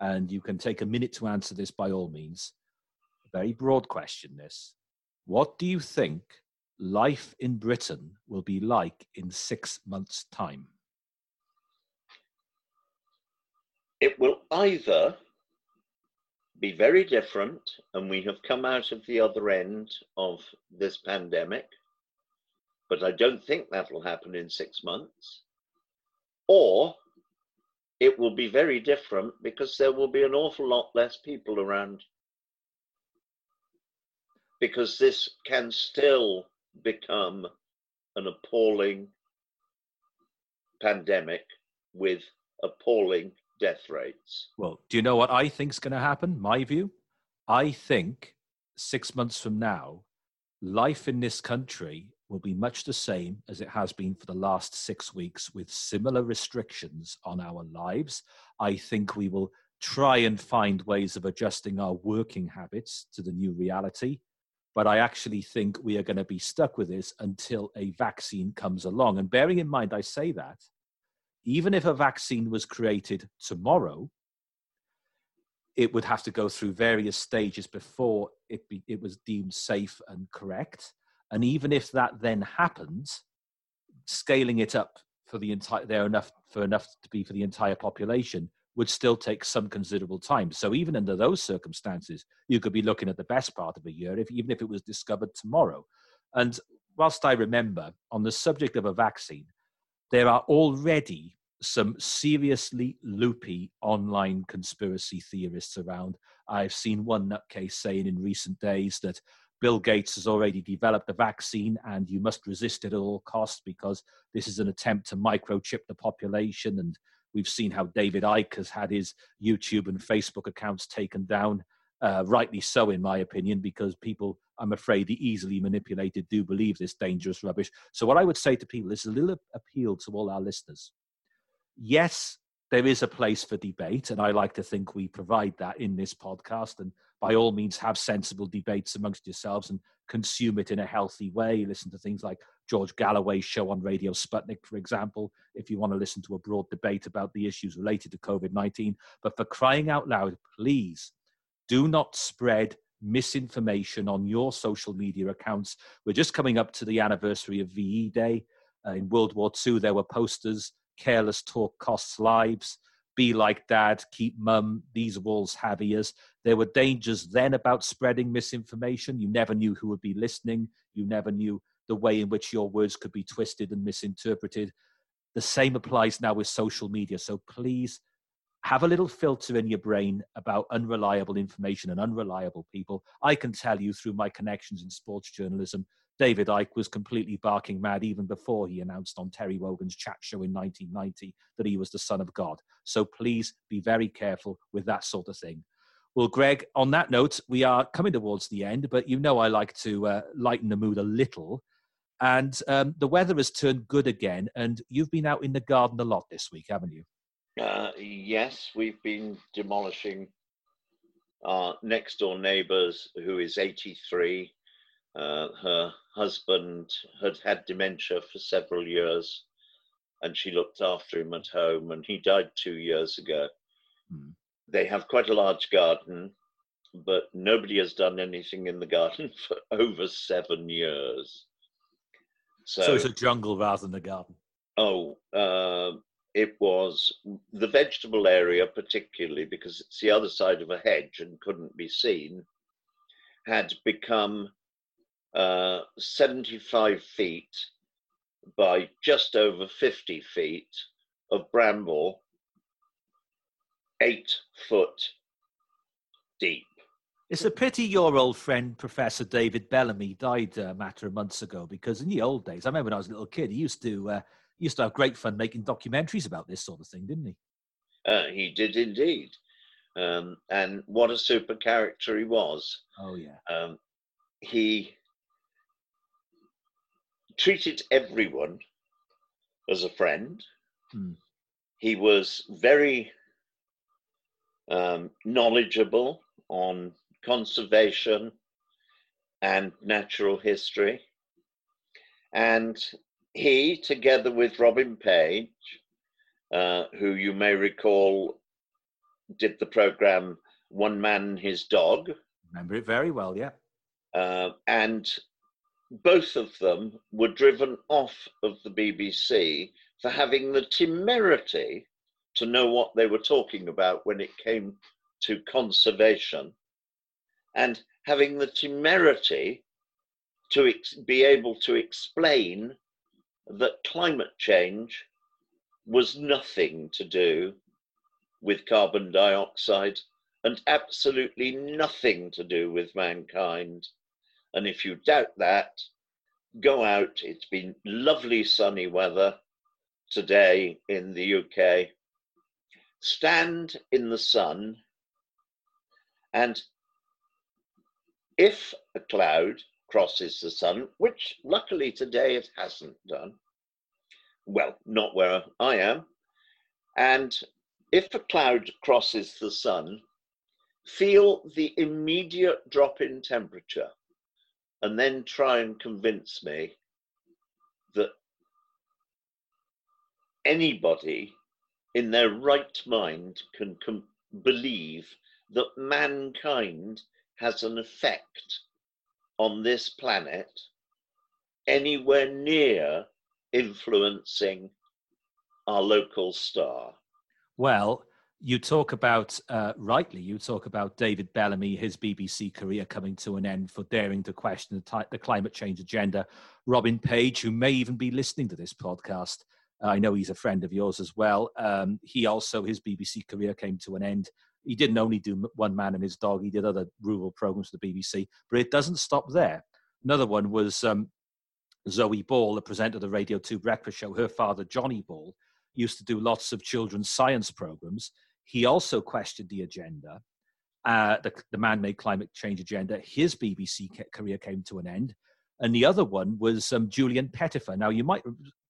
and you can take a minute to answer this by all means, a very broad question this. What do you think life in Britain will be like in 6 months' time? It will either be very different, and we have come out of the other end of this pandemic, but I don't think that will happen in 6 months, or it will be very different because there will be an awful lot less people around, because this can still become an appalling pandemic with appalling death rates. Well, do you know what I think's going to happen? My view? I think 6 months from now, life in this country will be much the same as it has been for the last 6 weeks, with similar restrictions on our lives. I think we will try and find ways of adjusting our working habits to the new reality. But I actually think we are going to be stuck with this until a vaccine comes along. And bearing in mind, I say that, even if a vaccine was created tomorrow, it would have to go through various stages before it was deemed safe and correct. And even if that then happens, scaling it up for the entire population would still take some considerable time. So even under those circumstances, you could be looking at the best part of a year, even if it was discovered tomorrow. And whilst I remember, on the subject of a vaccine, there are already some seriously loopy online conspiracy theorists around. I've seen one nutcase saying in recent days that Bill Gates has already developed a vaccine and you must resist it at all costs because this is an attempt to microchip the population. And we've seen how David Icke has had his YouTube and Facebook accounts taken down, rightly so, in my opinion, because people, I'm afraid, the easily manipulated do believe this dangerous rubbish. So what I would say to people is a little appeal to all our listeners. Yes, there is a place for debate, and I like to think we provide that in this podcast. And by all means, have sensible debates amongst yourselves and consume it in a healthy way. Listen to things like George Galloway's show on Radio Sputnik, for example, if you want to listen to a broad debate about the issues related to COVID-19. But for crying out loud, please do not spread misinformation on your social media accounts. We're just coming up to the anniversary of VE Day. In World War II, there were posters, "Careless talk costs lives," "Be like dad," "Keep mum," "These walls have ears." There were dangers then about spreading misinformation. You never knew who would be listening. You never knew the way in which your words could be twisted and misinterpreted. The same applies now with social media. So please have a little filter in your brain about unreliable information and unreliable people. I can tell you through my connections in sports journalism, David Icke was completely barking mad even before he announced on Terry Wogan's chat show in 1990 that he was the son of God. So please be very careful with that sort of thing. Well, Greg, on that note, we are coming towards the end, but you know I like to lighten the mood a little. And the weather has turned good again, and you've been out in the garden a lot this week, haven't you? Yes, we've been demolishing our next-door neighbours, who is 83. Her husband had had dementia for several years, and she looked after him at home, and he died 2 years ago. Mm. They have quite a large garden, but nobody has done anything in the garden for over 7 years. So it's a jungle rather than a garden. It was the vegetable area particularly, because it's the other side of a hedge and couldn't be seen, had become 75 feet by just over 50 feet of bramble, 8 foot deep. It's a pity your old friend, Professor David Bellamy, died a matter of months ago, because in the old days, I remember when I was a little kid, he used to have great fun making documentaries about this sort of thing, didn't he? He did indeed. And what a super character he was. Oh, yeah. He treated everyone as a friend. Hmm. He was very knowledgeable on conservation and natural history. And he, together with Robin Page, who you may recall did the programme One Man, His Dog. Remember it very well, yeah. And both of them were driven off of the BBC for having the temerity to know what they were talking about when it came to conservation, and having the temerity to be able to explain that climate change was nothing to do with carbon dioxide and absolutely nothing to do with mankind. And if you doubt that, go out. It's been lovely sunny weather today in the UK. Stand in the sun, and if a cloud crosses the sun, which luckily today it hasn't done, well, not where I am, and if a cloud crosses the sun, feel the immediate drop in temperature, and then try and convince me that anybody in their right mind can believe that mankind has an effect on this planet anywhere near influencing our local star. Well, you talk about, rightly, you talk about David Bellamy, his BBC career coming to an end for daring to question the climate change agenda. Robin Page, who may even be listening to this podcast, I know he's a friend of yours as well. His BBC career came to an end. He didn't only do One Man and His Dog, he did other rural programmes for the BBC, but it doesn't stop there. Another one was Zoe Ball, the presenter of the Radio 2 Breakfast Show. Her father, Johnny Ball, used to do lots of children's science programmes. He also questioned the agenda, the man-made climate change agenda. His BBC career came to an end. And the other one was Julian Pettifer. Now, you might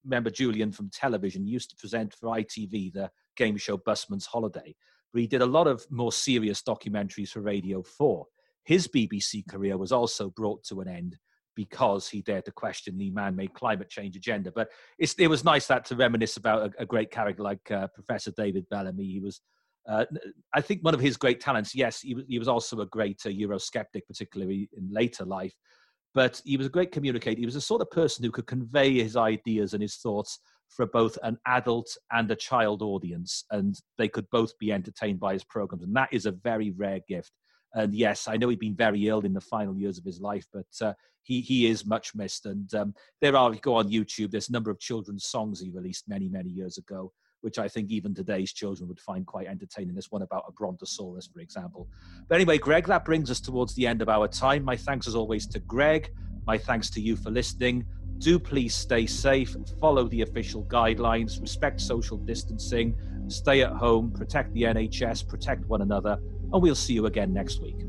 remember Julian from television used to present for ITV the game show Busman's Holiday, but he did a lot of more serious documentaries for Radio 4. His BBC career was also brought to an end because he dared to question the man-made climate change agenda. But it was nice that to reminisce about a great character like Professor David Bellamy. He was, I think, one of his great talents. Yes, he was also a great Eurosceptic, particularly in later life. But he was a great communicator. He was the sort of person who could convey his ideas and his thoughts for both an adult and a child audience, and they could both be entertained by his programs. And that is a very rare gift. And yes, I know he'd been very ill in the final years of his life, but he is much missed. And if you go on YouTube, there's a number of children's songs he released many, many years ago, which I think even today's children would find quite entertaining. There's one about a brontosaurus, for example. But anyway, Greg, that brings us towards the end of our time. My thanks as always to Greg. My thanks to you for listening. Do please stay safe and follow the official guidelines, respect social distancing, stay at home, protect the NHS, protect one another. And we'll see you again next week.